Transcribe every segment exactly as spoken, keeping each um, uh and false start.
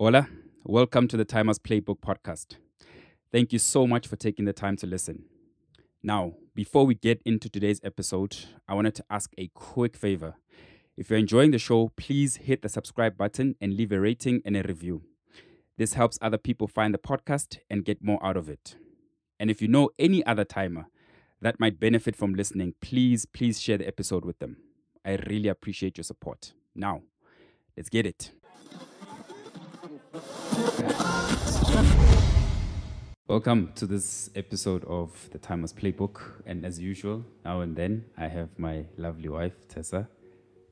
Hola, welcome to the Timers Playbook podcast. Thank you so much for taking the time to listen. Now, before we get into today's episode, I wanted to ask a quick favor. If you're enjoying the show, please hit the subscribe button and leave a rating and a review. This helps other people find the podcast and get more out of it. And if you know any other timer that might benefit from listening, please, please share the episode with them. I really appreciate your support. Now, let's get it. Welcome to this episode of the Timers Playbook. And as usual, now and then, I have my lovely wife, Tessa,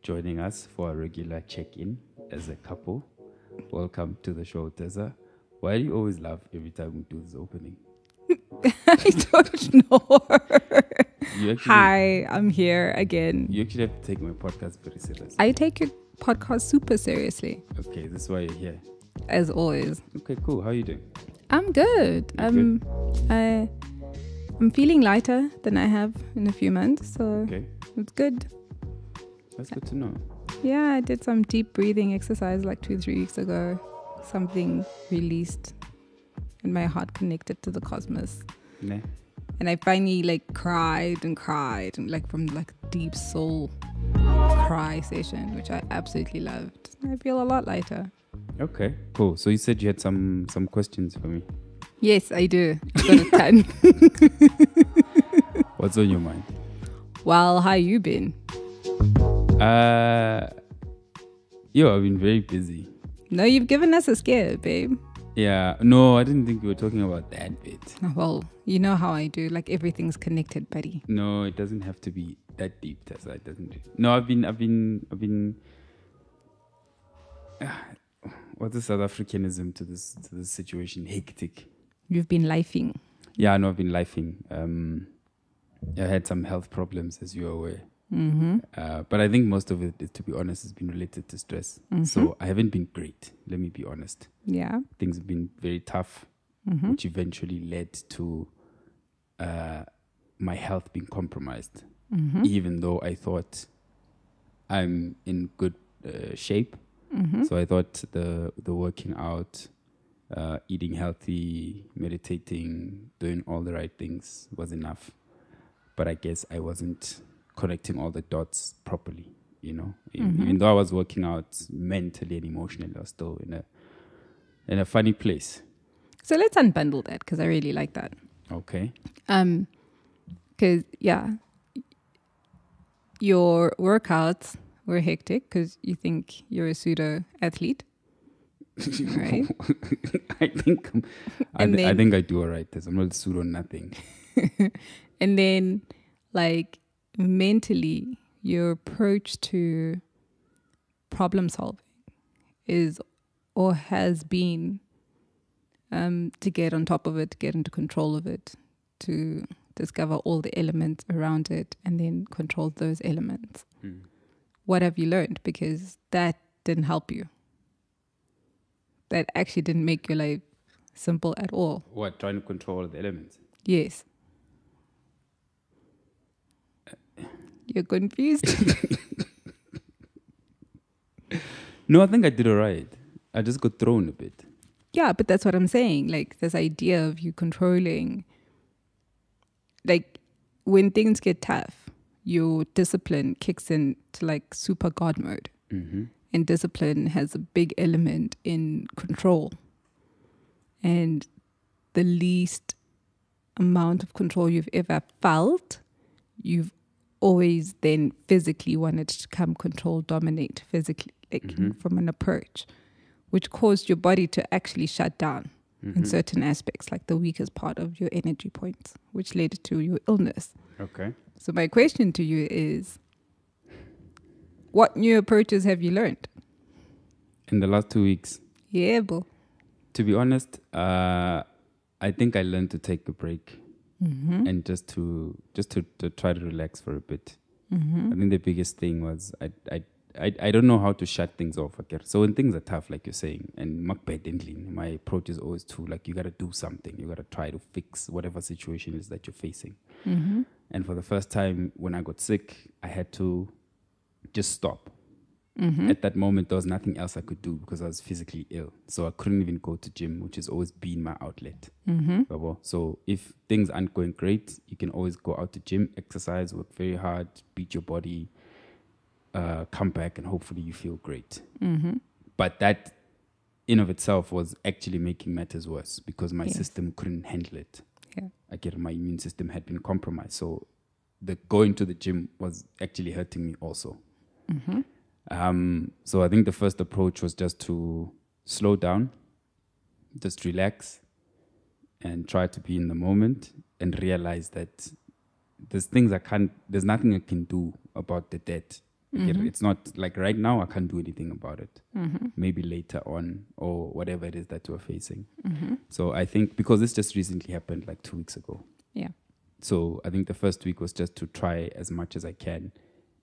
joining us for a regular check-in as a couple. Welcome to the show, Tessa. Why do you always laugh every time we do this opening? I don't know. Actually, hi, I'm here again. You actually have to take my podcast very seriously. I take your podcast super seriously. Okay, this is why you're here. As always. Okay, cool. How are you doing? I'm good. You're I'm good? I, I'm feeling lighter than I have in a few months, so okay. It's good. That's good to know. Yeah, I did some deep breathing exercise like two, three weeks ago. Something released and my heart connected to the cosmos. Nah. And I finally like cried and cried and like from like deep soul cry session, which I absolutely loved. I feel a lot lighter. Okay, cool. So you said you had some some questions for me. Yes, I do. I've got a ton. What's on your mind? Well, how you been? Uh, yo, I've been very busy. No, you've given us a scare, babe. Yeah, no, I didn't think we were talking about that bit. Well, you know how I do. Like everything's connected, buddy. No, it doesn't have to be that deep. That's it doesn't. No, I've been, I've been, I've been. Uh, what's the South Africanism to this to this situation? Hectic. You've been lifing. Yeah, no, I've been lifing. Um, I had some health problems, as you're aware. Mm-hmm. Uh, but I think most of it, to be honest, has been related to stress. Mm-hmm. So I haven't been great, let me be honest. Yeah. Things have been very tough, mm-hmm. which eventually led to uh, my health being compromised. Mm-hmm. Even though I thought I'm in good uh, shape. Mm-hmm. So I thought the, the working out, uh, eating healthy, meditating, doing all the right things was enough. But I guess I wasn't connecting all the dots properly, you know. Mm-hmm. Even though I was working out mentally and emotionally, I was still in a in a funny place. So let's unbundle that because I really like that. Okay. Um, because yeah, your workouts were hectic because you think you're a pseudo athlete, right? I think I'm, I, th- then, I think I do alright. I'm not pseudo nothing. And then, like. Mentally, your approach to problem solving is or has been um, to get on top of it, to get into control of it, to discover all the elements around it and then control those elements. Mm. What have you learned? Because that didn't help you. That actually didn't make your life simple at all. What, trying to control the elements? Yes. You're confused. No, I think I did all right. I just got thrown a bit. Yeah, but that's what I'm saying. Like this idea of you controlling. Like when things get tough, your discipline kicks in to like super God mode. Mm-hmm. And discipline has a big element in control. And the least amount of control you've ever felt, you've always then physically wanted to come control, dominate physically, like mm-hmm. from an approach, which caused your body to actually shut down mm-hmm. in certain aspects, like the weakest part of your energy points, which led to your illness. Okay. So my question to you is, what new approaches have you learned? In the last two weeks? Yeah, bro. To be honest, uh, I think I learned to take a break. Mm-hmm. And just to just to, to try to relax for a bit. Mm-hmm. I think the biggest thing was I I I I don't know how to shut things off. Okay? So when things are tough, like you're saying, and my approach is always to like you got to do something. You got to try to fix whatever situation is that you're facing. Mm-hmm. And for the first time when I got sick, I had to just stop Mm-hmm. At that moment, there was nothing else I could do because I was physically ill. So I couldn't even go to gym, which has always been my outlet. Mm-hmm. So if things aren't going great, you can always go out to gym, exercise, work very hard, beat your body, uh, come back, and hopefully you feel great. Mm-hmm. But that in of itself was actually making matters worse because my yes. system couldn't handle it. Yeah. Again, my immune system had been compromised. So the going to the gym was actually hurting me also. Mm-hmm. Um, so I think the first approach was just to slow down, just relax and try to be in the moment and realize that there's things I can't, there's nothing I can do about the debt. Mm-hmm. It's not like right now I can't do anything about it. Mm-hmm. Maybe later on or whatever it is that we're facing. Mm-hmm. So I think because this just recently happened like two weeks ago. Yeah. So I think the first week was just to try as much as I can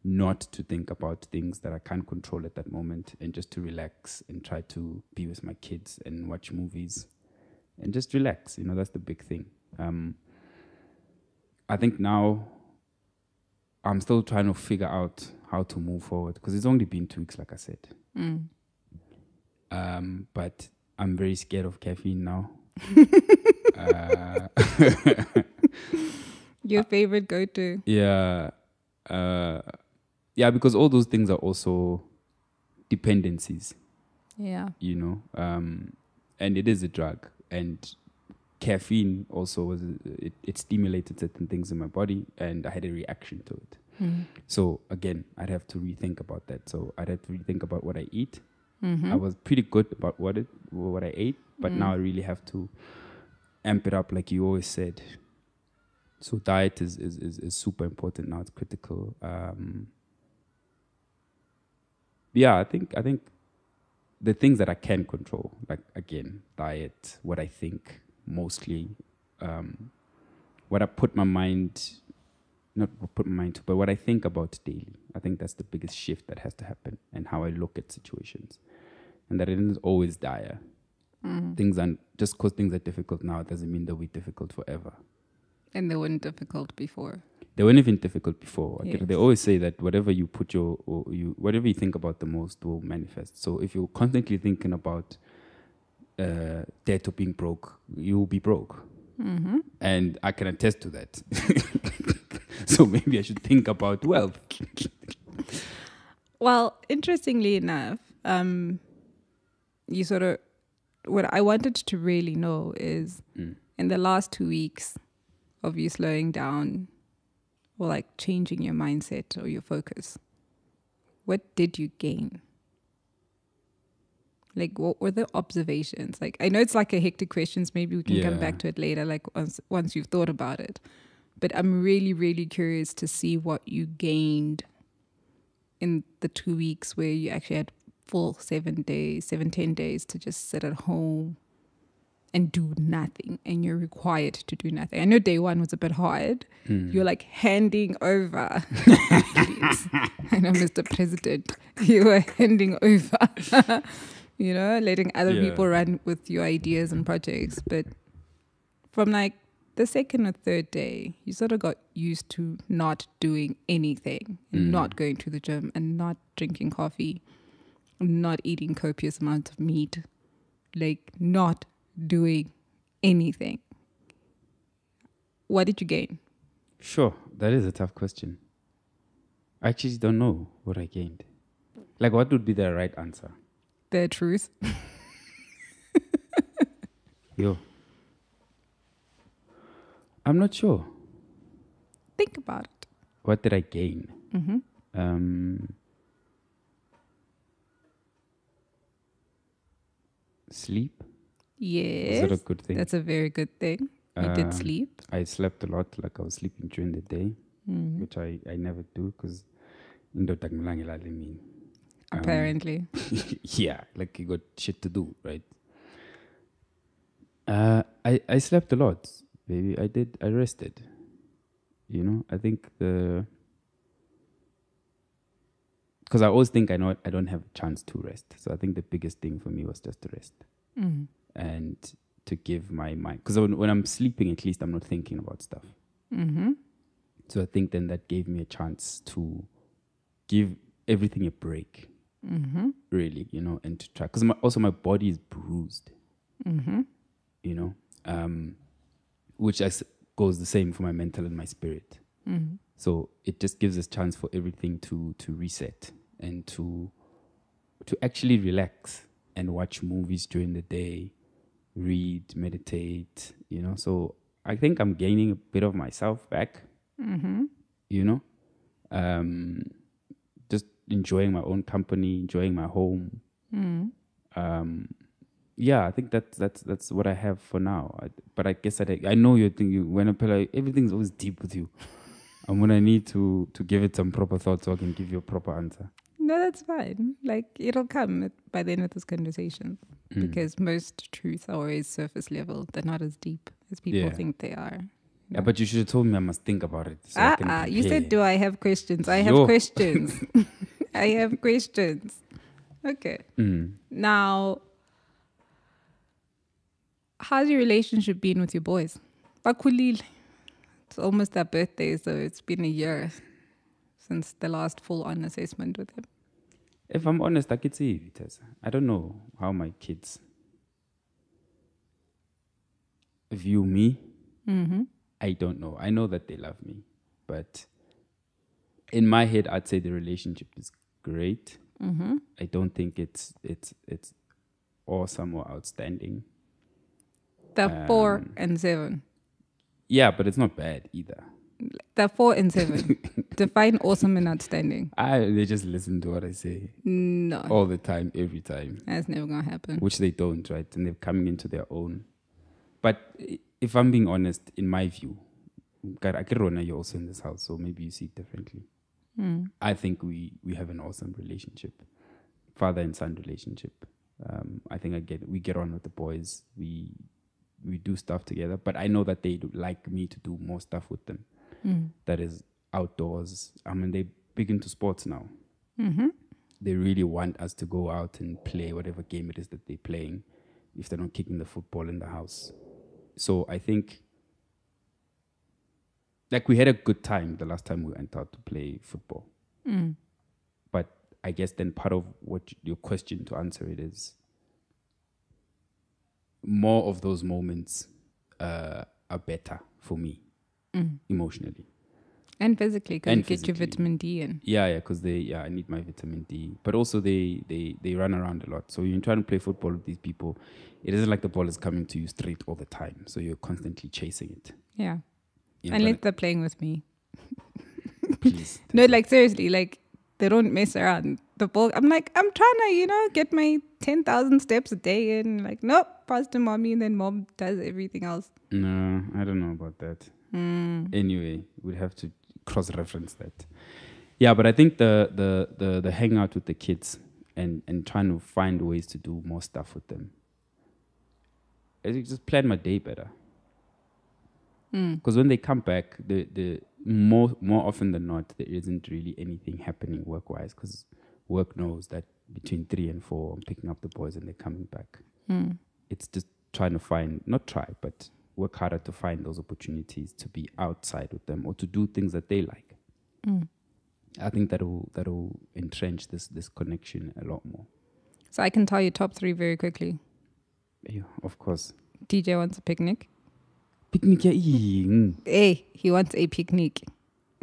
not to think about things that I can't control at that moment and just to relax and try to be with my kids and watch movies and just relax. You know, that's the big thing. Um, I think now I'm still trying to figure out how to move forward because it's only been two weeks, like I said. Mm. Um, but I'm very scared of caffeine now. uh, Your favorite go-to. Yeah. Uh, Yeah, because all those things are also dependencies. Yeah. You know, um, and it is a drug. And caffeine also, was it, it stimulated certain things in my body and I had a reaction to it. Mm-hmm. So again, I'd have to rethink about that. So I'd have to rethink about what I eat. Mm-hmm. I was pretty good about what, it, what I ate, but mm. now I really have to amp it up like you always said. So diet is, is, is, is super important now. It's critical. Um, Yeah, I think I think the things that I can control, like, again, diet, what I think mostly, um, what I put my mind, not put my mind to, but what I think about daily. I think that's the biggest shift that has to happen and how I look at situations. And that it isn't always dire. Mm. Things aren't, just because things are difficult now doesn't mean they'll be difficult forever. And they weren't difficult before. They weren't even difficult before. Yes. They always say that whatever you put your, or you, whatever you think about the most will manifest. So if you're constantly thinking about uh, debt or being broke, you'll be broke. Mm-hmm. And I can attest to that. So maybe I should think about wealth. Well, interestingly enough, um, you sort of, what I wanted to really know is mm. in the last two weeks of you slowing down, or like changing your mindset or your focus, what did you gain? Like, what were the observations? Like, I know it's like a hectic question. Maybe we can yeah. come back to it later, like once once you've thought about it. But I'm really, really curious to see what you gained in the two weeks where you actually had full seven days, seven, ten days to just sit at home and do nothing, and you're required to do nothing. I know day one was a bit hard. Mm. You're like handing over. I know, Mister President, you were handing over, you know, letting other yeah. people run with your ideas and projects. But from like the second or third day, you sort of got used to not doing anything, mm. not going to the gym and not drinking coffee, not eating copious amounts of meat, like not doing anything. What did you gain? Sure, that is a tough question. I actually don't know what I gained. Like, what would be the right answer? The truth. Yo, I'm not sure. Think about it. What did I gain? Mm-hmm. Um, sleep. Yes. Is that a good thing? That's a very good thing. You uh, did sleep. I slept a lot, like I was sleeping during the day, mm-hmm. which I, I never do because um, apparently. Yeah, like you got shit to do, right? Uh, I, I slept a lot, baby. I did, I rested. You know, I think the... Because I always think I know I don't have a chance to rest. So I think the biggest thing for me was just to rest. Mm-hmm. And to give my mind, because when, when I'm sleeping, at least I'm not thinking about stuff. Mm-hmm. So I think then that gave me a chance to give everything a break mm-hmm. really, you know, and to try. Because also my body is bruised, mm-hmm. you know, um, which I, goes the same for my mental and my spirit. Mm-hmm. So it just gives us chance for everything to to reset and to to actually relax and watch movies during the day, read, meditate, you know. So I think I'm gaining a bit of myself back, mm-hmm. you know, um, just enjoying my own company, enjoying my home. Mm. Um, yeah, I think that, that's that's what I have for now. I, but I guess I, I know you're thinking, when I play, everything's always deep with you. I'm going to need to to give it some proper thought so I can give you a proper answer. No, that's fine. Like, it'll come by the end of this conversation mm. because most truths are always surface level. They're not as deep as people yeah. think they are. Yeah. Yeah, but you should have told me I must think about it. So ah, I can ah, you said, do I have questions? I have Yo. questions. I have questions. Okay. Mm. Now, how's your relationship been with your boys? Bakulile. It's almost their birthday, so it's been a year since the last full-on assessment with them. If I'm honest, I could see, Tessa. I don't know how my kids view me. Mm-hmm. I don't know. I know that they love me. But in my head, I'd say the relationship is great. Mm-hmm. I don't think it's it's it's awesome or outstanding. They're um, four and seven. Yeah, but it's not bad either. They're four and seven. Define awesome and outstanding. I, they just listen to what I say. No. All the time, every time. That's never going to happen. Which they don't, right? And they're coming into their own. But if I'm being honest, in my view, you're also in this house, so maybe you see it differently. Mm. I think we, we have an awesome relationship. Father and son relationship. Um, I think I get we get on with the boys. We we do stuff together. But I know that they like me to do more stuff with them. Mm. That is outdoors. I mean, they're big into sports now. Mm-hmm. They really want us to go out and play whatever game it is that they're playing if they're not kicking the football in the house. So I think, like, we had a good time the last time we went out to play football. Mm. But I guess then part of what your question to answer it is more of those moments uh, are better for me. Mm. Emotionally and physically, because you get your vitamin D in. Yeah, yeah, because they, yeah, I need my vitamin D. But also they, they, they run around a lot. So when you're trying to play football with these people, it isn't like the ball is coming to you straight all the time. So you're constantly chasing it. Yeah, you know, unless they're playing with me. Please. No, like seriously, like they don't mess around. The ball. I'm like, I'm trying to, you know, get my ten thousand steps a day in. Like, nope, pass to mommy, and then mom does everything else. No, I don't know about that. Mm. Anyway, we'd have to cross-reference that. Yeah, but I think the the the, the hangout with the kids and, and trying to find ways to do more stuff with them. I just plan my day better. Because mm. when they come back, the the more more often than not, there isn't really anything happening work-wise. Because work knows that between three and four, I'm picking up the boys and they're coming back. Mm. It's just trying to find, not try, but work harder to find those opportunities to be outside with them or to do things that they like. Mm. I think that'll that'll entrench this this connection a lot more. So I can tell you top three very quickly. Yeah, of course. D J wants a picnic. Picnic, yeah. Hey, he wants a picnic.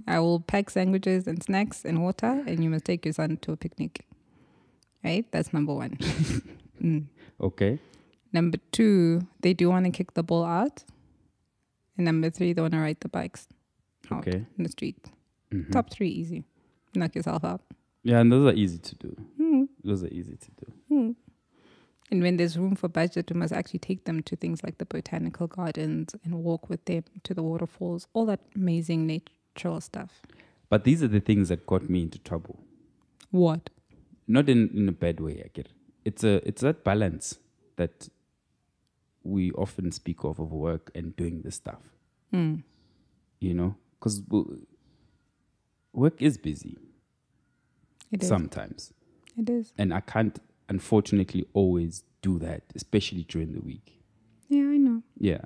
I will pack sandwiches and snacks and water, and you must take your son to a picnic. Right? That's number one. mm. Okay. Number two, they do want to kick the ball out. And number three, they want to ride the bikes out okay. in the street. Mm-hmm. Top three, easy. Knock yourself out. Yeah, and those are easy to do. Mm. Those are easy to do. Mm. And when there's room for budget, we must actually take them to things like the botanical gardens and walk with them to the waterfalls, all that amazing natural stuff. But these are the things that got me into trouble. What? Not in, in a bad way, I get it. It's a, it's that balance that we often speak of of work and doing this stuff, mm. you know, because work is busy. It is. Sometimes. It is. And I can't, unfortunately, always do that, especially during the week. Yeah, I know. Yeah.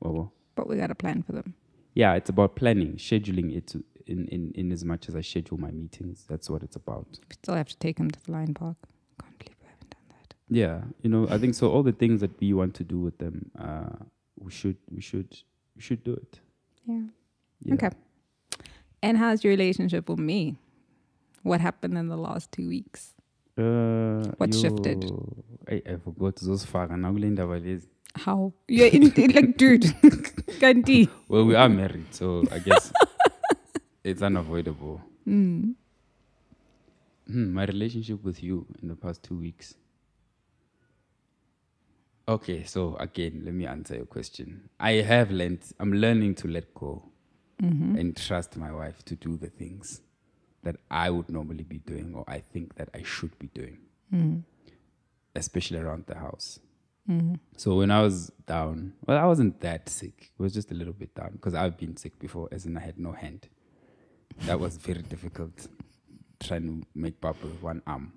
Well, well. But we got a plan for them. Yeah, it's about planning, scheduling it to, in, in, in as much as I schedule my meetings, that's what it's about. We still have to take him to the Lion Park. I can't believe we haven't done that. Yeah, you know, I think so. All the things that we want to do with them, uh, we should, we should, we should do it. Yeah. yeah. Okay. And how's your relationship with me? What happened in the last two weeks? Uh, what yo, shifted? I, I forgot those far. How? You're in like, dude. Gandhi. Well, we are married, so I guess it's unavoidable. Mm. Hmm, my relationship with you in the past two weeks. Okay, so again, let me answer your question. I have learned, I'm learning to let go mm-hmm. and trust my wife to do the things that I would normally be doing or I think that I should be doing, mm. especially around the house. Mm-hmm. So when I was down, well, I wasn't that sick. I was just a little bit down because I've been sick before, as in I had no hand. That was very difficult, trying to make papa with one arm.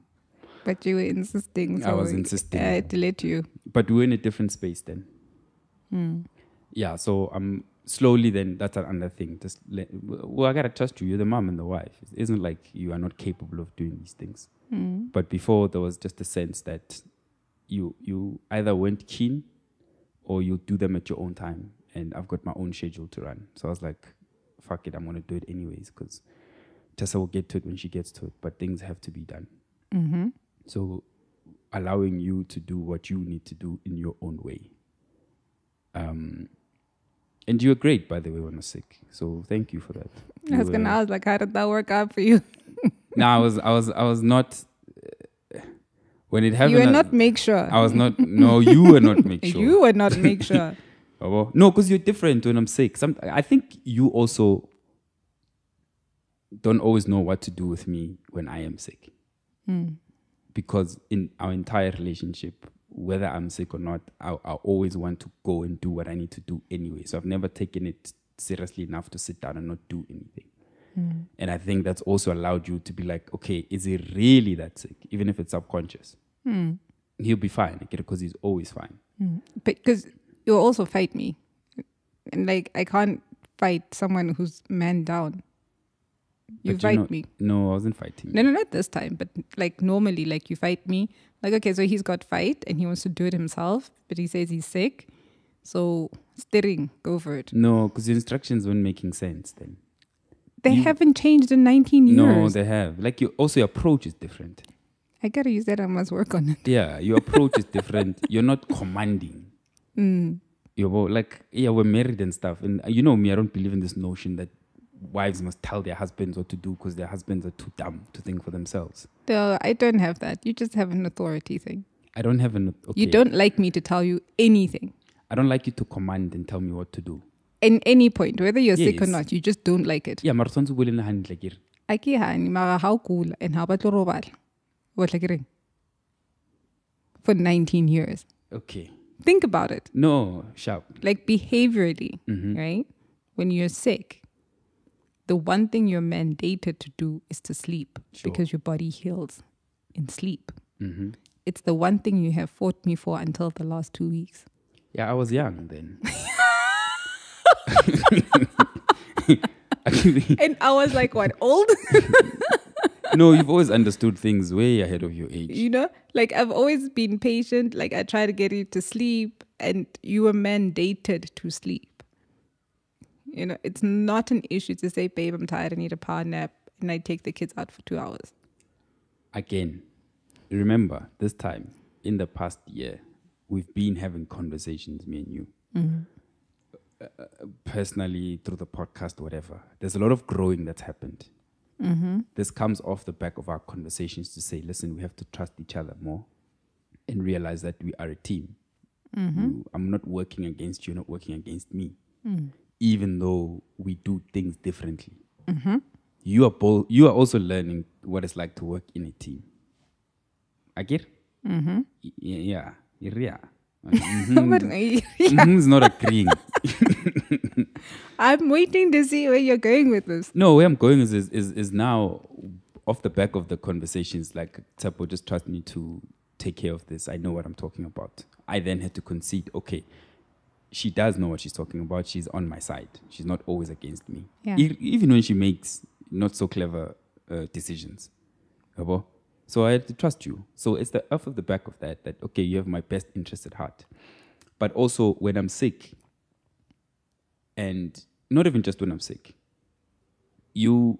But you were insisting. So I was insisting. I had to let you. But we were in a different space then. Mm. Yeah, so I'm... Slowly then, that's another thing. Just let, well, I gotta trust you. You're the mom and the wife. It isn't like you are not capable of doing these things. Mm. But before, there was just a sense that you you either weren't keen or you do them at your own time. And I've got my own schedule to run. So I was like, fuck it, I'm going to do it anyways because Tessa will get to it when she gets to it. But things have to be done. Mm-hmm. So allowing you to do what you need to do in your own way. Um... And you were great, by the way, when I was sick. So thank you for that. I was gonna ask, like, how did that work out for you? no, I was, I was, I was not. Uh, when it happened, you were not I, make sure. I was not. No, you were not make sure. You were not make sure. No, because you're different when I'm sick. Some, I think you also don't always know what to do with me when I am sick, mm. because in our entire relationship, whether I'm sick or not, I, I always want to go and do what I need to do anyway. So I've never taken it seriously enough to sit down and not do anything. Mm. And I think that's also allowed you to be like, okay, is he really that sick? Even if it's subconscious. Mm. He'll be fine, okay, because he's always fine. Mm. But because you'll also fight me. And like, I can't fight someone who's man down. You but fight not, me. No, I wasn't fighting. No, no, not this time. But like normally, like you fight me. Like, okay, so he's got fight and he wants to do it himself, but he says he's sick. So steering, go for it. No, because the instructions weren't making sense then. They you, haven't changed in nineteen years. No, they have. Like you also your approach is different. I gotta use that. I must work on it. Yeah, your approach is different. You're not commanding. Mm. You're like, yeah, we're married and stuff. And you know me, I don't believe in this notion that wives must tell their husbands what to do because their husbands are too dumb to think for themselves. No, I don't have that. You just have an authority thing. I don't have an authority. Okay. You don't like me to tell you anything. I don't like you to command and tell me what to do. In any point, whether you're yes. sick or not, you just don't like it. Yeah, but I'm not willing to handle it. I can't. But how cool and how about to rob it? What like it? For nineteen years. Okay. Think about it. No, sharp. Like behaviorally, mm-hmm. right? When you're sick, the one thing you're mandated to do is to sleep sure. because your body heals in sleep. Mm-hmm. It's the one thing you have fought me for until the last two weeks. Yeah, I was young then. And I was like, what, old? No, you've always understood things way ahead of your age. You know, like I've always been patient. Like I try to get you to sleep and you were mandated to sleep. You know, it's not an issue to say, babe, I'm tired, I need a power nap, and I take the kids out for two hours. Again, remember, this time, in the past year, we've been having conversations, me and you. Mm-hmm. Uh, personally, through the podcast, whatever. There's a lot of growing that's happened. Mm-hmm. This comes off the back of our conversations to say, listen, we have to trust each other more and realize that we are a team. Mm-hmm. You, I'm not working against you, you're not working against me. Mm. Even though we do things differently. Mm-hmm. You are bo- you are also learning what it's like to work in a team. Agir? Mm-hmm. Y- yeah. Yeah. Mm-hmm. It's not agreeing. I'm waiting to see where you're going with this. No, where I'm going is is, is, is now off the back of the conversations, like, Tsapo, just trust me to take care of this. I know what I'm talking about. I then had to concede, okay, she does know what she's talking about. She's on my side. She's not always against me. Yeah. E- even when she makes not so clever uh, decisions. So I have to trust you. So it's the off of the back of that, that, okay, you have my best interest at heart. But also when I'm sick, and not even just when I'm sick, you,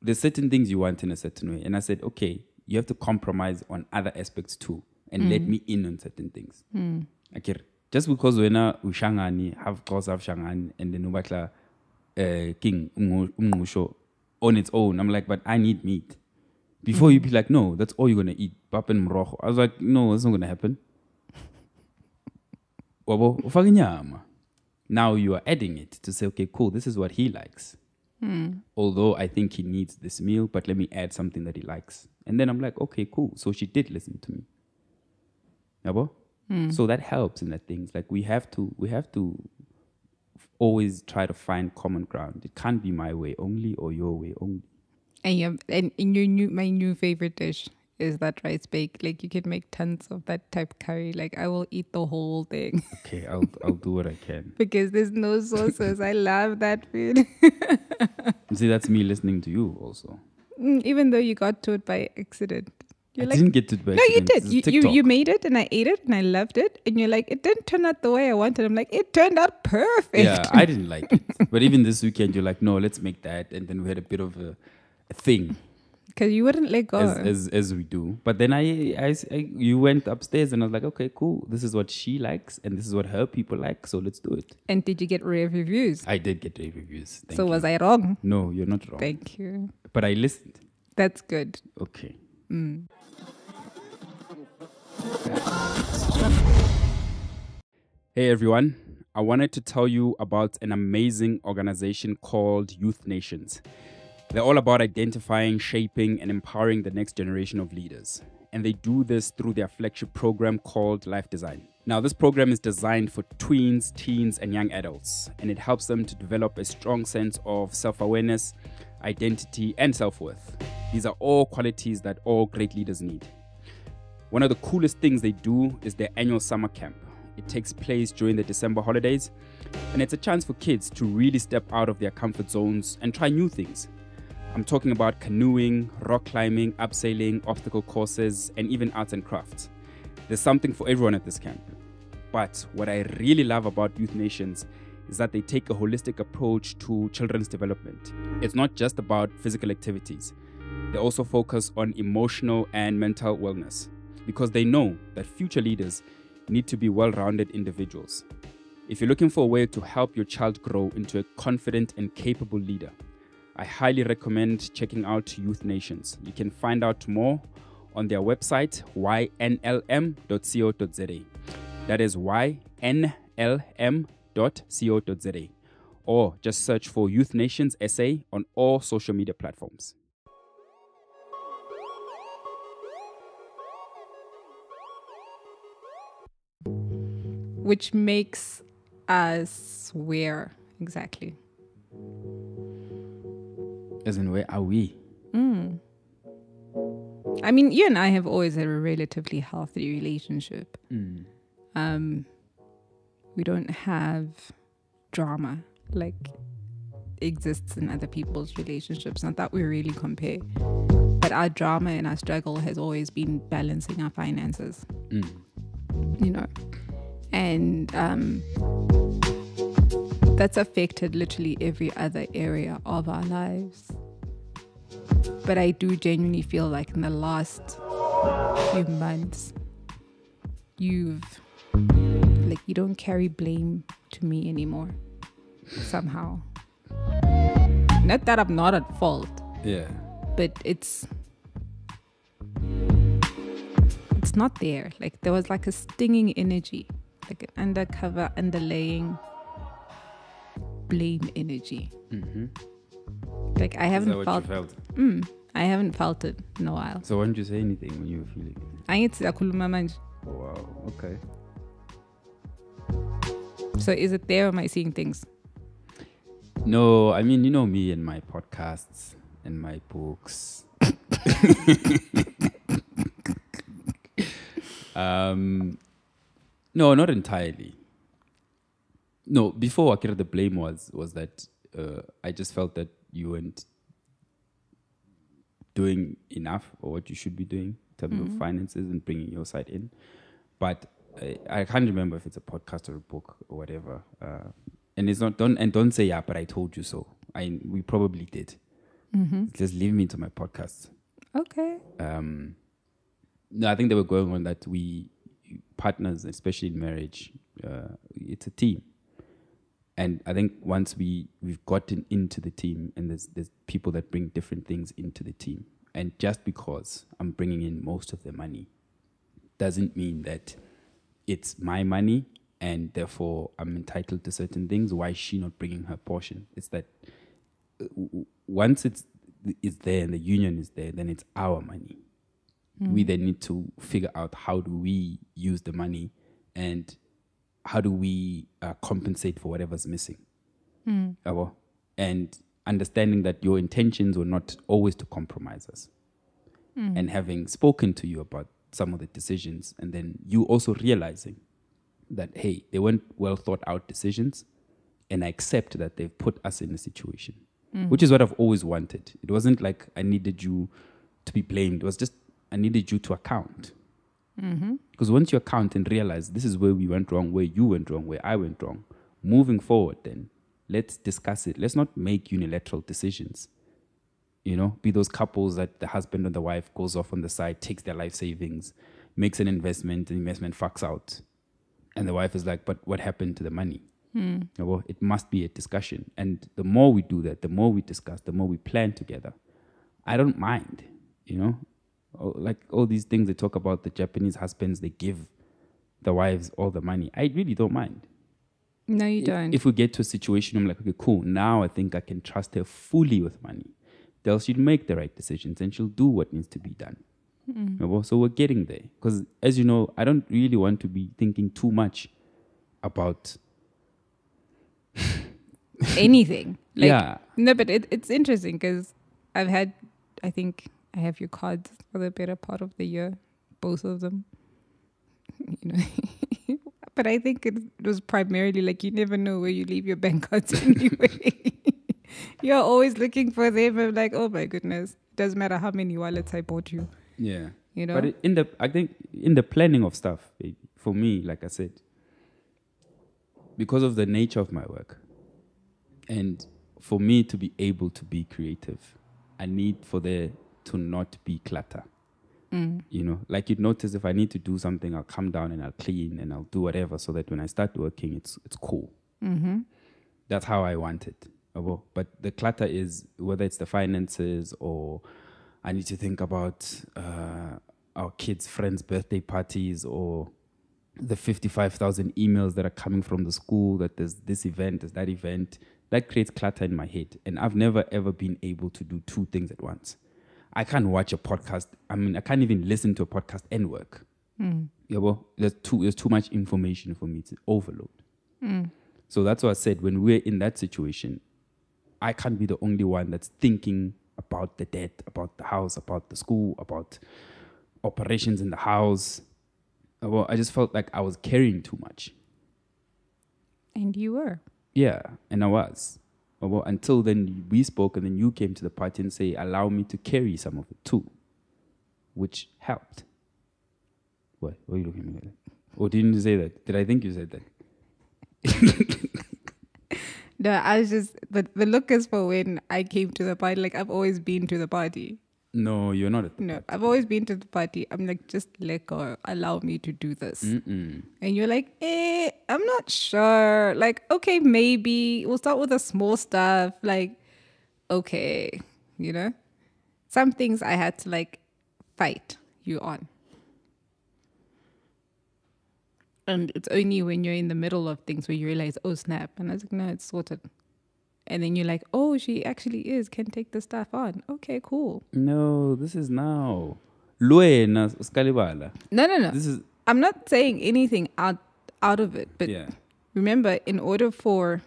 there's certain things you want in a certain way. And I said, okay, you have to compromise on other aspects too, and mm. let me in on certain things. Mm. Okay. Just because we're not ushangani, have cause of shangani, and then ubatla uh, king umngusho on its own. I'm like, but I need meat. Before mm. you'd be like, no, that's all you're gonna eat. Pap and mrocho. I was like, no, that's not gonna happen. Now you are adding it to say, okay, cool, this is what he likes. Mm. Although I think he needs this meal, but let me add something that he likes. And then I'm like, okay, cool. So she did listen to me. Yabo? Mm. So that helps in that things. Like we have to, we have to f- always try to find common ground. It can't be my way only or your way only. And you have, and, and your new, my new favorite dish is that rice bake. Like you can make tons of that type curry. Like I will eat the whole thing. Okay, I'll I'll do what I can. Because there's no sauces. I love that food. See, that's me listening to you also. Mm, even though you got to it by accident. You're I like, didn't get to it by no, accident. No, you did. You, you you made it and I ate it and I loved it. And you're like, it didn't turn out the way I wanted. I'm like, it turned out perfect. Yeah, I didn't like it. But even this weekend, you're like, no, let's make that. And then we had a bit of a, a thing. Because you wouldn't let go. As, as as we do. But then I, I, I, you went upstairs and I was like, okay, cool. This is what she likes and this is what her people like. So let's do it. And did you get rave reviews? I did get rave reviews. Thank so you. Was I wrong? No, you're not wrong. Thank you. But I listened. That's good. Okay. Mm. Hey, everyone. I wanted to tell you about an amazing organization called Youth Nations. They're all about identifying, shaping, and empowering the next generation of leaders. And they do this through their flagship program called Life Design. Now, this program is designed for tweens, teens, and young adults, and it helps them to develop a strong sense of self-awareness, identity, and self-worth. These are all qualities that all great leaders need. One of the coolest things they do is their annual summer camp. It takes place during the December holidays, and it's a chance for kids to really step out of their comfort zones and try new things. I'm talking about canoeing, rock climbing, abseiling, obstacle courses, and even arts and crafts. There's something for everyone at this camp. But what I really love about Youth Nations is that they take a holistic approach to children's development. It's not just about physical activities. They also focus on emotional and mental wellness, because they know that future leaders need to be well-rounded individuals. If you're looking for a way to help your child grow into a confident and capable leader, I highly recommend checking out Youth Nations. You can find out more on their website, y n l m dot co dot z a. That is y n l m dot co dot z a. Or just search for Youth Nations S A on all social media platforms. Which makes us where exactly? As in, where are we? Mm. I mean, you and I have always had a relatively healthy relationship. Mm. Um, we don't have drama like exists in other people's relationships. Not that we really compare. But our drama and our struggle has always been balancing our finances. Mm. You know? And um, that's affected literally every other area of our lives. But I do genuinely feel like in the last few months, you've, like, you don't carry blame to me anymore, somehow. Not that I'm not at fault. Yeah. But it's, it's not there. Like, there was like a stinging energy, like an undercover, underlaying blame energy. Mm-hmm. Like I haven't Is that what felt, you felt? Mm, I haven't felt it in a while. So why didn't you say anything when you were feeling it? I need to akuluma manje. Wow. Okay. So is it there or am I seeing things? No, I mean, you know me and my podcasts and my books. um, no, not entirely. No, before Akira, the blame was was that uh, I just felt that you weren't doing enough or what you should be doing in terms mm-hmm. of finances and bringing your side in. But I, I can't remember if it's a podcast or a book or whatever. Uh, and it's not don't and don't say yeah, but I told you so. I we probably did. Mm-hmm. Just leave me to my podcast. Okay. Um, no, I think they were going on that we partners, especially in marriage, uh, it's a team. And I think once we, we've gotten into the team and there's, there's people that bring different things into the team. And just because I'm bringing in most of the money doesn't mean that it's my money and therefore I'm entitled to certain things. Why is she not bringing her portion? It's that once it's, it's there and the union is there, then it's our money. Mm. We then need to figure out how do we use the money and how do we uh, compensate for whatever's missing? Mm. And understanding that your intentions were not always to compromise us. Mm. And having spoken to you about some of the decisions, and then you also realizing that, hey, they weren't well thought out decisions, and I accept that they've put us in a situation, mm. which is what I've always wanted. It wasn't like I needed you to be blamed. It was just I needed you to account. Mm-hmm. Because once you account and realize this is where we went wrong, where you went wrong, where I went wrong, moving forward then, let's discuss it. Let's not make unilateral decisions. You know, be those couples that the husband and the wife goes off on the side, takes their life savings, makes an investment, the investment fucks out. And the wife is like, but what happened to the money? Mm. Well, it must be a discussion. And the more we do that, the more we discuss, the more we plan together. I don't mind, you know. Like all these things they talk about, the Japanese husbands, they give the wives all the money. I really don't mind. No, you don't. If we get to a situation, I'm like, okay, cool. Now I think I can trust her fully with money. Then she'll make the right decisions and she'll do what needs to be done. Mm-hmm. So we're getting there. Because as you know, I don't really want to be thinking too much about anything. Like, yeah. No, but it, it's interesting because I've had, I think... I have your cards for the better part of the year, both of them. You know, but I think it was primarily like you never know where you leave your bank cards anyway. You're always looking for them. I'm like, oh my goodness, it doesn't matter how many wallets I bought you. Yeah, you know. But in the, I think in the planning of stuff, for me, like I said, because of the nature of my work, and for me to be able to be creative, I need for the to not be clutter. Mm. You know, like you'd notice if I need to do something, I'll come down and I'll clean and I'll do whatever so that when I start working, it's it's cool. Mm-hmm. That's how I want it. But the clutter is, whether it's the finances or I need to think about uh, our kids' friends' birthday parties or the fifty-five thousand emails that are coming from the school, that there's this event, there's that event, that creates clutter in my head. And I've never, ever been able to do two things at once. I can't watch a podcast. I mean, I can't even listen to a podcast and work. Mm. Yeah, well, there's too there's too much information for me to overload. Mm. So that's what I said. When we're in that situation, I can't be the only one that's thinking about the debt, about the house, about the school, about operations in the house. Well, I just felt like I was carrying too much. And you were. Yeah, and I was. Well, until then we spoke and then you came to the party and say, allow me to carry some of it too, which helped. What? What are you looking at me like? Or didn't you say that? Did I think you said that? No, I was just, but the look is for when I came to the party. Like I've always been to the party. No, you're not at the no, party. No, I've always been to the party. I'm like, just let go. Allow me to do this. Mm-mm. And you're like, eh, I'm not sure. Like, okay, maybe. We'll start with the small stuff. Like, okay, you know? Some things I had to, like, fight you on. And it's only when you're in the middle of things where you realize, oh, snap. And I was like, no, it's sorted. And then you're like, oh, she actually is, can take the stuff on. Okay, cool. No, this is now. No, no, no. This is I'm not saying anything out, out of it. But yeah. Remember, in order for...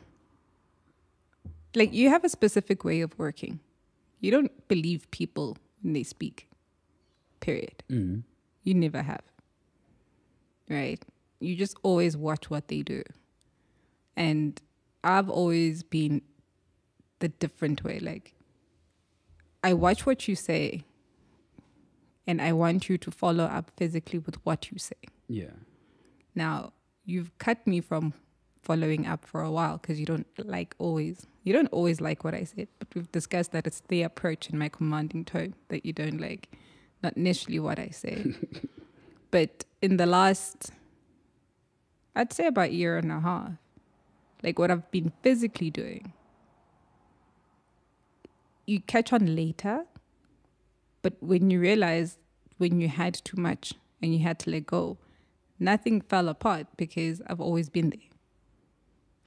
Like, you have a specific way of working. You don't believe people when they speak. Period. Mm-hmm. You never have. Right? You just always watch what they do. And I've always been the different way. Like, I watch what you say and I want you to follow up physically with what you say. Yeah. Now, you've cut me from following up for a while because you don't like always, you don't always like what I said, but we've discussed that it's the approach and my commanding tone that you don't like, not initially what I say. But in the last, I'd say about a year and a half, like what I've been physically doing, you catch on later, but when you realize when you had too much and you had to let go, nothing fell apart because I've always been there.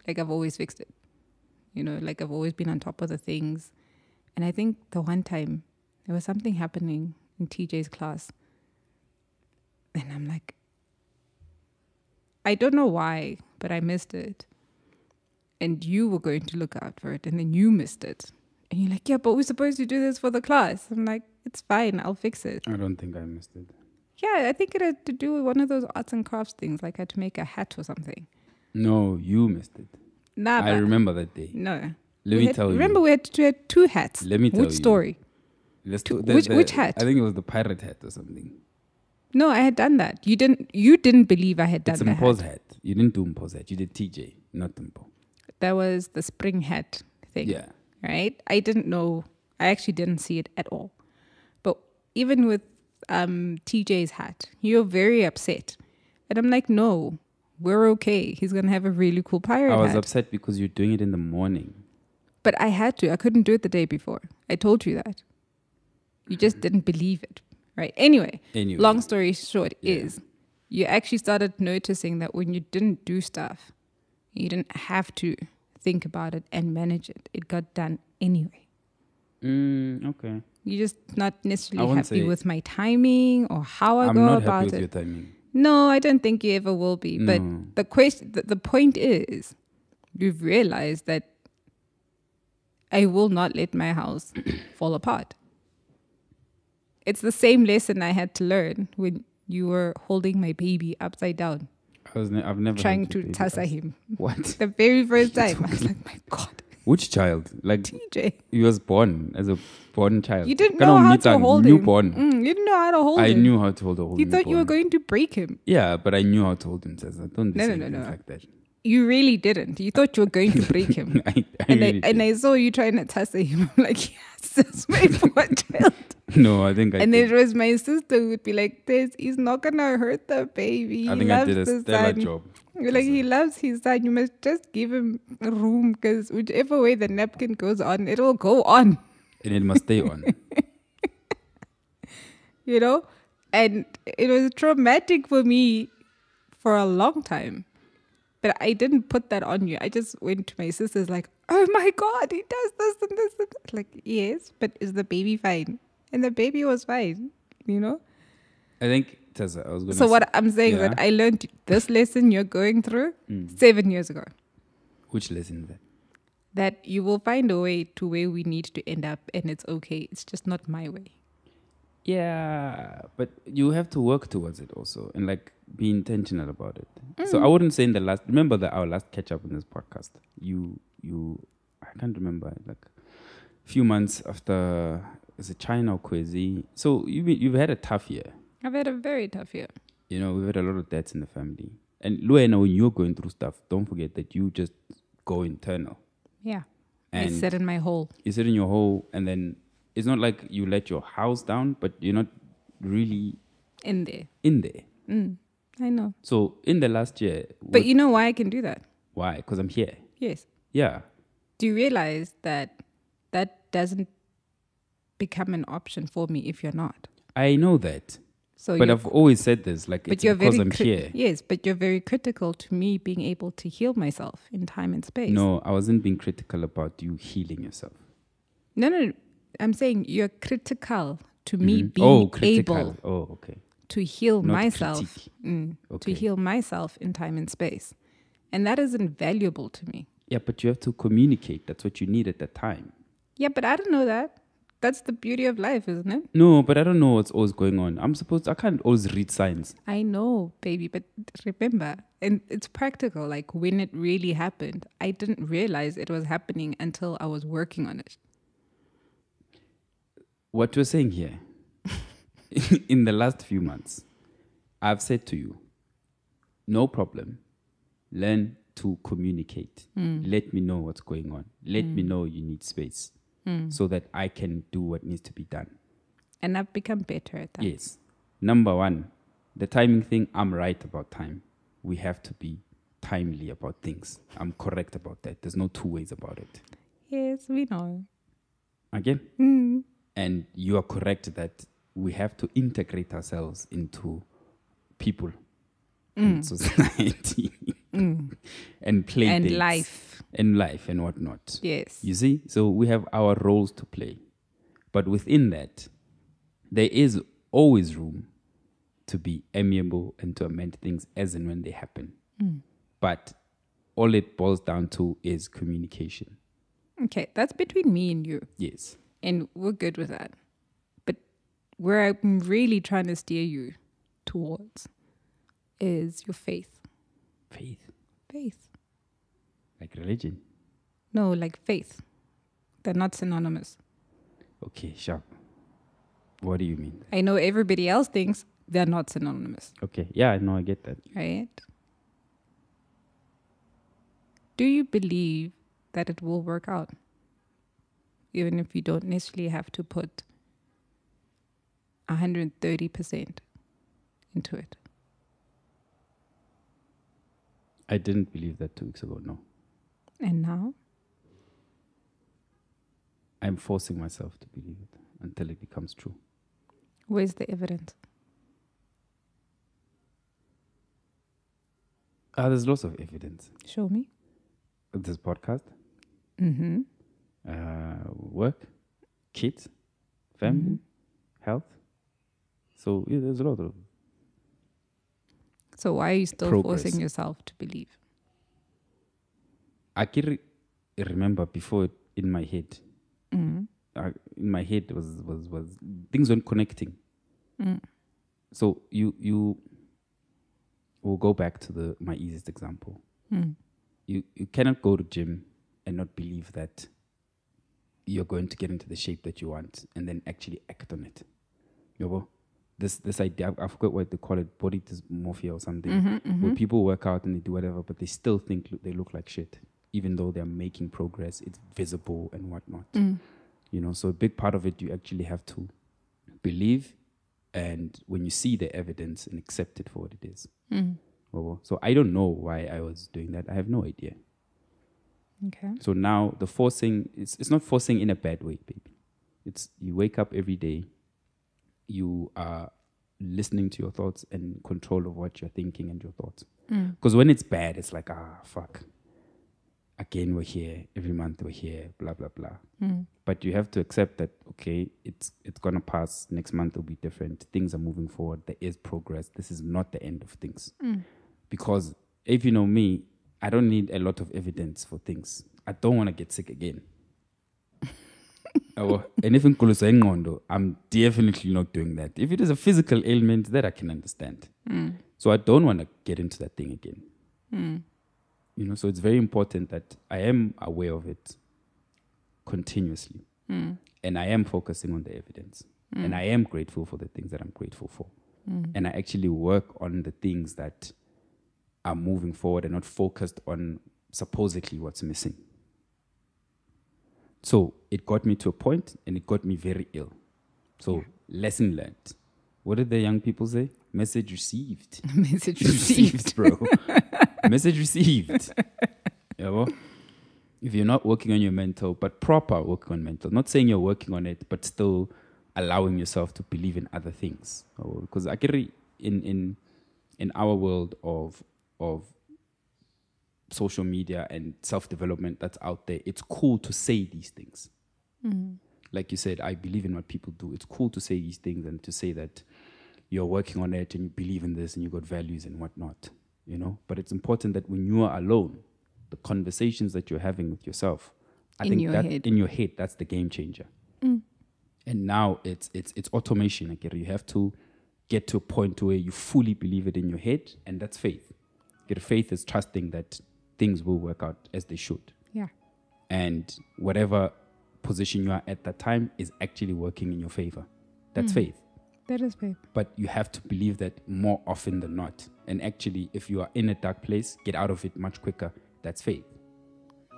Like, I've always fixed it, you know, like I've always been on top of the things. And I think the one time there was something happening in T J's class and I'm like, I don't know why, but I missed it. And you were going to look out for it and then you missed it. And you're like, yeah, but we're supposed to do this for the class. I'm like, it's fine, I'll fix it. I don't think I missed it. Yeah, I think it had to do with one of those arts and crafts things, like I had to make a hat or something. No, you missed it. Nah, I remember that day. No. Let we me had, tell remember you. Remember we had, we had two hats. Let me tell which you. Story? Let's two, the, which story? Which hat? I think it was the pirate hat or something. No, I had done that. You didn't You didn't believe I had done that. It's Mpo's hat. hat. You didn't do Mpo's hat. You did T J, not Mpo. That was the spring hat thing. Yeah. Right? I didn't know. I actually didn't see it at all. But even with um, T J's hat, you're very upset. And I'm like, no. We're okay. He's going to have a really cool pirate hat. I was hat. upset because you're doing it in the morning. But I had to. I couldn't do it the day before. I told you that. You just didn't believe it, right? Anyway, anyway. long story short yeah. is you actually started noticing that when you didn't do stuff, you didn't have to think about it and manage it. It got done anyway. Mm, okay. You're just not necessarily happy with my timing or how I I'm go about it. I'm not happy with it. your timing. No, I don't think you ever will be. But no. the question, the, the point is, you've realized that I will not let my house fall apart. It's the same lesson I had to learn when you were holding my baby upside down. I was ne- I've never trying to Tessa him. What? The very first time, I was like, my God. Which child? Like T J. He was born as a born child. You didn't know how to hold him. Mm, you didn't know how to hold him. I knew how to hold a whole newborn. You thought you were going to break him. Yeah, but I knew how to hold him. Tessa. Don't do no, no, no, no. like that. You really didn't. You thought you were going to break him. I, I and, really I, and I saw you trying to tussle him. I'm like, yes, that's my poor child. No, I think I And did. It was my sister who would be like, this, he's not going to hurt the baby. I he think I did a stellar son. job. You're like, he loves his son. You must just give him room because whichever way the napkin goes on, it'll go on. And it must stay on. You know? And it was traumatic for me for a long time. But I didn't put that on you. I just went to my sisters like, oh my God, he does this and this and this. Like, yes, but is the baby fine? And the baby was fine, you know? I think... Tessa, I was gonna so say, what I'm saying yeah. is that I learned this lesson you're going through mm. seven years ago. Which lesson is that? That you will find a way to where we need to end up and it's okay. It's just not my way. Yeah, but you have to work towards it also and like be intentional about it. Mm. So I wouldn't say in the last, remember that our last catch up in this podcast, you, you, I can't remember, like a few months after, is it China or Kwezi? So you've, you've had a tough year. I've had a very tough year. You know, we've had a lot of deaths in the family. And Luena, when you're going through stuff, don't forget that you just go internal. Yeah. And I sit in my hole. You sit in your hole and then it's not like you let your house down, but you're not really... In there. In there. Mm, I know. So in the last year... But you know why I can do that? Why? Because I'm here. Yes. Yeah. Do you realize that that doesn't become an option for me if you're not? I know that. So but I've always said this, like, but it's you're because very I'm cri- here. Yes, but you're very critical to me being able to heal myself in time and space. No, I wasn't being critical about you healing yourself. No, no, no. I'm saying you're critical to mm-hmm. me being oh, critical. able oh, okay. to heal Not myself, mm, okay. to heal myself in time and space. And that is invaluable to me. Yeah, but you have to communicate. That's what you need at the time. Yeah, but I don't know that. that's the beauty of life, isn't it? No, but I don't know what's always going on. I'm supposed to, I can't always read signs. I know, baby, but remember, and it's practical, like when it really happened, I didn't realize it was happening until I was working on it. What we're saying here, in the last few months, I've said to you, no problem, learn to communicate. Mm. Let me know what's going on. Let mm. me know you need space. Mm. So that I can do what needs to be done. And I've become better at that. Yes. Number one, the timing thing, I'm right about time. We have to be timely about things. I'm correct about that. There's no two ways about it. Yes, we know. Again? Mm. And you are correct that we have to integrate ourselves into people mm. and society. Mm. And play and dates. life and life and whatnot. Yes, you see, so we have our roles to play, but within that, there is always room to be amiable and to amend things as and when they happen. Mm. But all it boils down to is communication. Okay, that's between me and you. Yes, and we're good with that. But where I'm really trying to steer you towards is your faith. Faith. Faith. Like religion? No, like faith. They're not synonymous. Okay, sharp. What do you mean? I know everybody else thinks they're not synonymous. Okay, yeah, I know, I get that. Right? Do you believe that it will work out? Even if you don't necessarily have to put one hundred thirty percent into it. I didn't believe that two weeks ago, no. And now? I'm forcing myself to believe it until it becomes true. Where's the evidence? Ah, there's lots of evidence. Show me. This podcast. Mm-hmm. Uh, work, kids, family, mm-hmm. health. So yeah, there's a lot of So why are you still Progress. forcing yourself to believe? I can re- remember before in my head. Mm. I, in my head was, was, was things weren't connecting. Mm. So you you will go back to the my easiest example. Mm. You you cannot go to gym and not believe that you're going to get into the shape that you want and then actually act on it. You know? This this idea, I forgot what they call it, body dysmorphia or something, mm-hmm, mm-hmm. where people work out and they do whatever, but they still think lo- they look like shit, even though they're making progress, it's visible and whatnot. Mm. You know, so a big part of it, you actually have to believe, and when you see the evidence and accept it for what it is. Mm. So I don't know why I was doing that. I have no idea. Okay. So now the forcing, it's it's not forcing in a bad way, baby. It's you wake up every day, you are listening to your thoughts and control of what you're thinking and your thoughts. Because mm. when it's bad, it's like, ah, fuck. Again, we're here. Every month we're here, blah, blah, blah. Mm. But you have to accept that, okay, it's it's going to pass. Next month will be different. Things are moving forward. There is progress. This is not the end of things. Mm. Because if you know me, I don't need a lot of evidence for things. I don't want to get sick again. And if I'm definitely not doing that. If it is a physical ailment, that I can understand. Mm. So I don't want to get into that thing again. Mm. You know, so it's very important that I am aware of it continuously. Mm. And I am focusing on the evidence. Mm. And I am grateful for the things that I'm grateful for. Mm. And I actually work on the things that are moving forward and not focused on supposedly what's missing. So it got me to a point and it got me very ill. So yeah. Lesson learned. What did the young people say? Message received. Message received, bro. Message received. You know? If you're not working on your mental, but proper working on mental, not saying you're working on it, but still allowing yourself to believe in other things. Because I get in in in our world of of social media and self-development that's out there, it's cool to say these things. Mm. Like you said, I believe in what people do. It's cool to say these things and to say that you're working on it and you believe in this and you've got values and whatnot, you know? But it's important that when you are alone, the conversations that you're having with yourself, I in think your that head. in your head, that's the game changer. Mm. And now it's it's it's automation. Like, you have to get to a point where you fully believe it in your head, and that's faith. Your faith is trusting that things will work out as they should. Yeah. And whatever position you are at that time is actually working in your favor. That's mm. faith. That is faith. But you have to believe that more often than not. And actually, if you are in a dark place, get out of it much quicker. That's faith.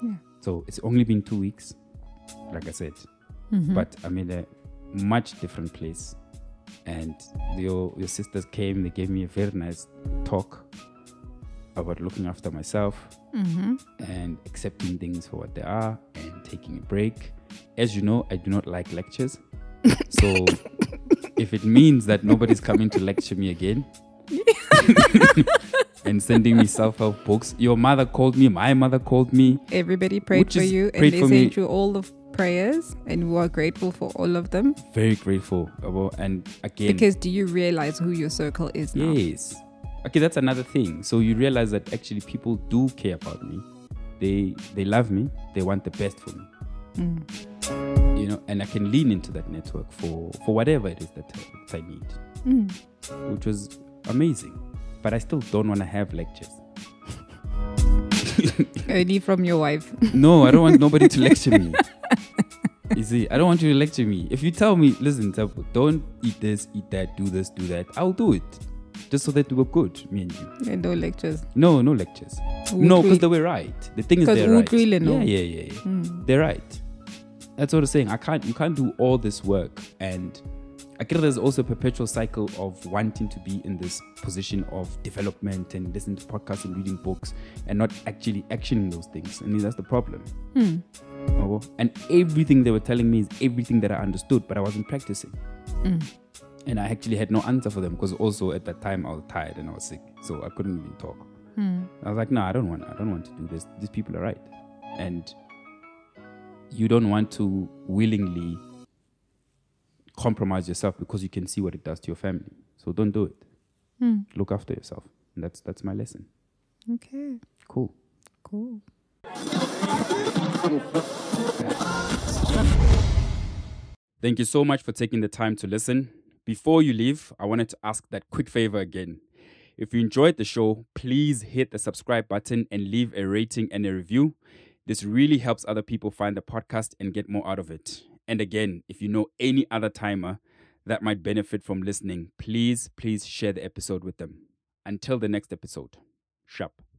Yeah. So it's only been two weeks, like I said. Mm-hmm. But I'm in a much different place. And your your sisters came, they gave me a very nice talk about looking after myself mm-hmm. and accepting things for what they are and taking a break. As you know, I do not like lectures. So if it means that nobody's coming to lecture me again and sending me self-help books, your mother called me, my mother called me. Everybody prayed for you and they sent you all the prayers, and we are grateful for all of them. Very grateful. And again, because do you realize who your circle is now? Yes. Okay, that's another thing. So you realize that actually people do care about me. They they love me. They want the best for me. Mm. You know, and I can lean into that network for, for whatever it is that I, that I need. Mm. Which was amazing. But I still don't want to have lectures. Only from your wife. No, I don't want nobody to lecture me. You see, I don't want you to lecture me. If you tell me, listen, don't eat this, eat that, do this, do that, I'll do it. Just so that we were good, me and you. And no lectures. No, no lectures. Would no, because we... they were right. The thing is, they're right. Really know. Yeah, yeah, yeah. yeah. Mm. They're right. That's what I'm saying. I can't. You can't do all this work, and I guess there's also a perpetual cycle of wanting to be in this position of development and listening to podcasts and reading books, and not actually actioning those things. And that's the problem. Mm. Oh, and everything they were telling me is everything that I understood, but I wasn't practicing. Mm. And I actually had no answer for them because also at that time I was tired and I was sick. So I couldn't even talk. Mm. I was like, no, I don't want I don't want to do this. These people are right. And you don't want to willingly compromise yourself because you can see what it does to your family. So don't do it. Mm. Look after yourself. And that's that's my lesson. Okay. Cool. Cool. Thank you so much for taking the time to listen. Before you leave, I wanted to ask that quick favor again. If you enjoyed the show, please hit the subscribe button and leave a rating and a review. This really helps other people find the podcast and get more out of it. And again, if you know any other timer that might benefit from listening, please, please share the episode with them. Until the next episode, sharp.